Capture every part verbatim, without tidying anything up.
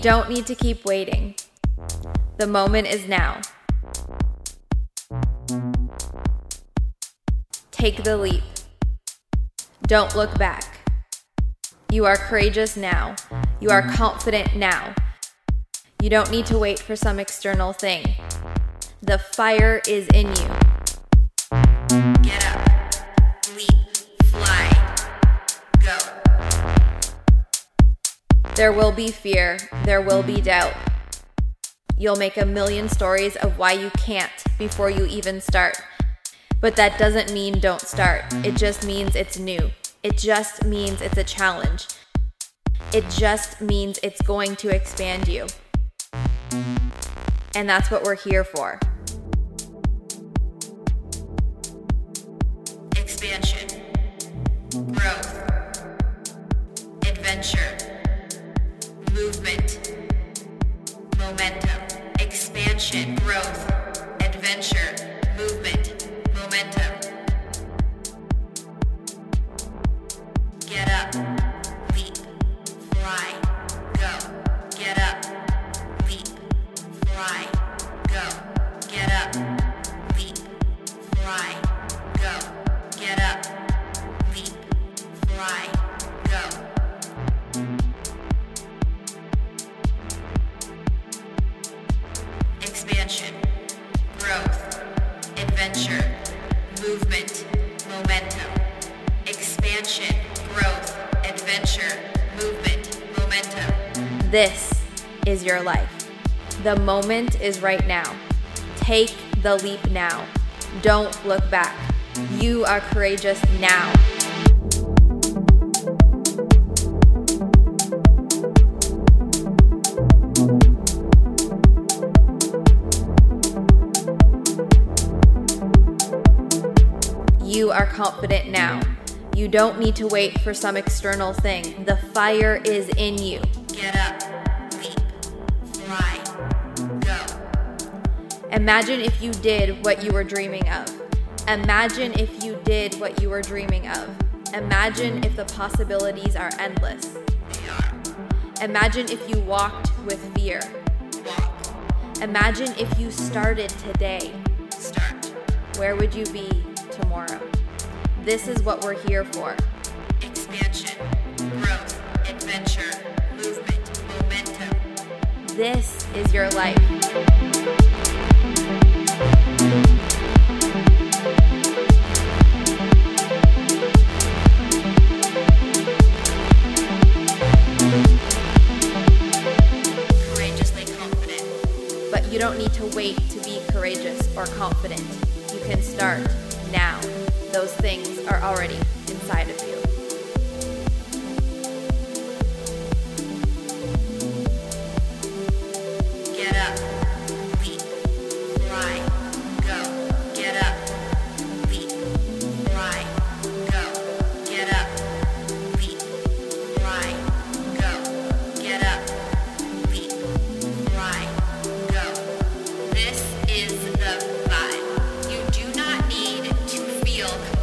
don't need to keep waiting. The moment is now. Take the leap. Don't look back. You are courageous now. You are confident now. You don't need to wait for some external thing. The fire is in you. Get up, leap, fly, go. There will be fear. There will be doubt. You'll make a million stories of why you can't before you even start. But that doesn't mean don't start. It just means it's new. It just means it's a challenge. It just means it's going to expand you. And that's what we're here for. Expansion, growth, adventure, movement, momentum. Expansion, growth, adventure, movement. Momentum. Get up, leap, fly, go. Get up, leap, fly, go. Get up, leap, fly, go. Get up, leap, fly, go. Expansion, growth, adventure. Movement, momentum, expansion, growth, adventure, movement, momentum. This is your life. The moment is right now. Take the leap now. Don't look back. You are courageous now. You are confident now. You don't need to wait for some external thing. The fire is in you. Get up, leap, fly, go. Imagine if you did what you were dreaming of. Imagine if you did what you were dreaming of. Imagine if the possibilities are endless. They are. Imagine if you walked with fear. Walk. Imagine if you started today. Start. Where would you be tomorrow? This is what we're here for. Expansion, growth, adventure, movement, momentum. This is your life. Courageously confident. But you don't need to wait to be courageous or confident. You can start now. Those things are already inside of you. Get up, leap, fly, go. Get up, leap, fly, go. Get up, leap, fly, go. Get up, leap, fly, go. This is the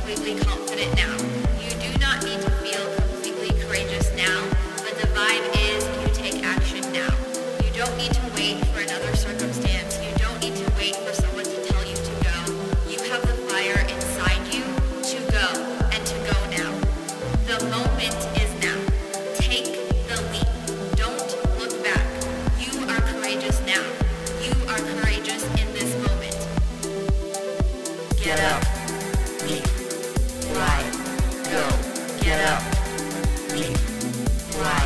completely confident now. You do not need to feel completely courageous now, but the vibe is you take action now. You don't need to wait for another circumstance. You don't need to wait for someone to tell you to go. You have the fire inside you to go, and to go now. The moment is now. Take the leap. Don't look back. You are courageous now. You are courageous in this moment. Get up. Get up, leap, fly,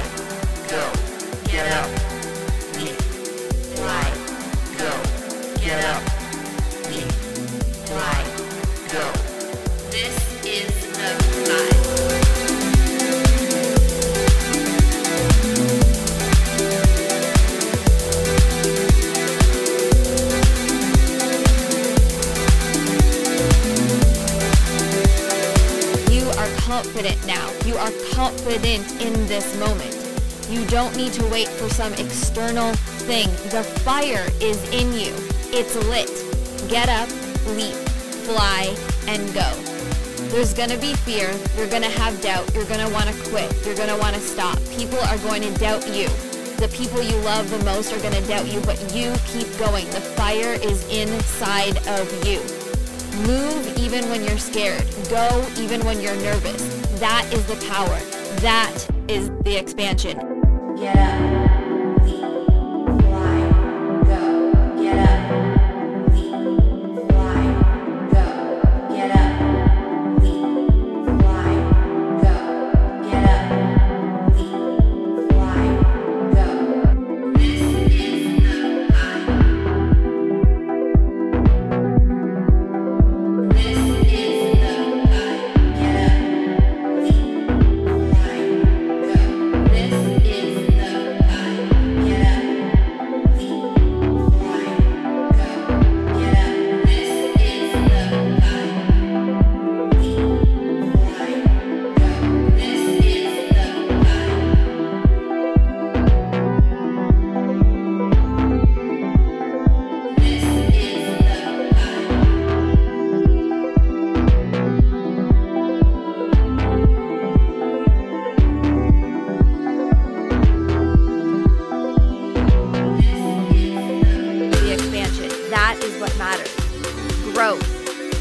go. Get up, leap, fly, go. Get up, leap, fly, go. This is the vibe. You are confident now. You are confident in this moment. You don't need to wait for some external thing. The fire is in you. It's lit. Get up, leap, fly, and go. There's gonna be fear. You're gonna have doubt. You're gonna wanna quit. You're gonna wanna stop. People are going to doubt you. the people you love the most are going to doubt you, but you keep going. The fire is inside of you. Move even when you're scared. Go even when you're nervous. That is the power. That is the expansion. Get up.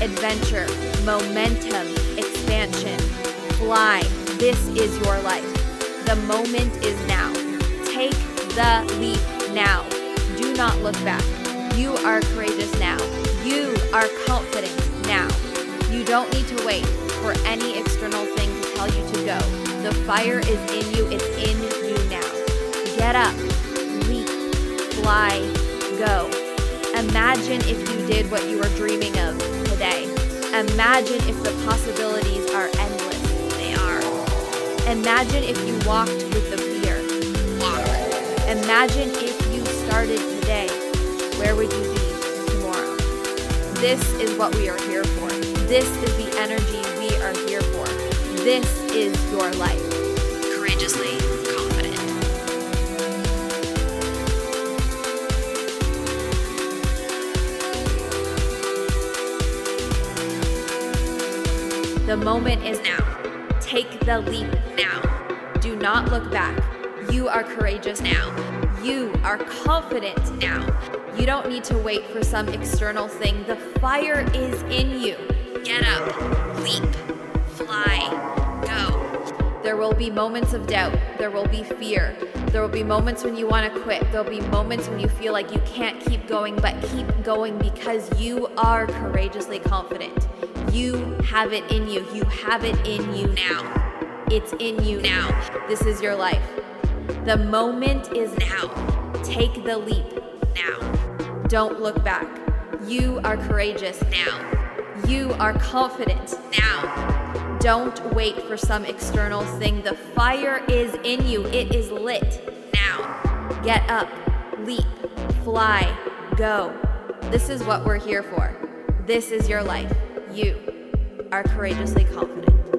Adventure, momentum, expansion, fly. This is your life. The moment is now. Take the leap now. Do not look back. You are courageous now. You are confident now. You don't need to wait for any external thing to tell you to go. The fire is in you. It's in you now. Get up, leap, fly, go. Imagine if you did what you were dreaming of today. Imagine if the possibilities are endless. They are. Imagine if you walked with the fear. Walk. Imagine if you started today. Where would you be tomorrow? This is what we are here for. This is the energy we are here for. This is your life. Courageously confident. The moment is now. Take the leap now. Do not look back. You are courageous now. You are confident now. You don't need to wait for some external thing. The fire is in you. Get up, leap, fly, go. There will be moments of doubt. There will be fear. There will be moments when you want to quit. There will be moments when you feel like you can't keep going, but keep going because you are courageously confident. You have it in you. You have it in you now. It's in you now. This is your life. The moment is now. Take the leap now. Don't look back. You are courageous now. You are confident now. Don't wait for some external thing. The fire is in you. It is lit now. Get up, leap, fly, go. This is what we're here for. This is your life. You are courageously confident.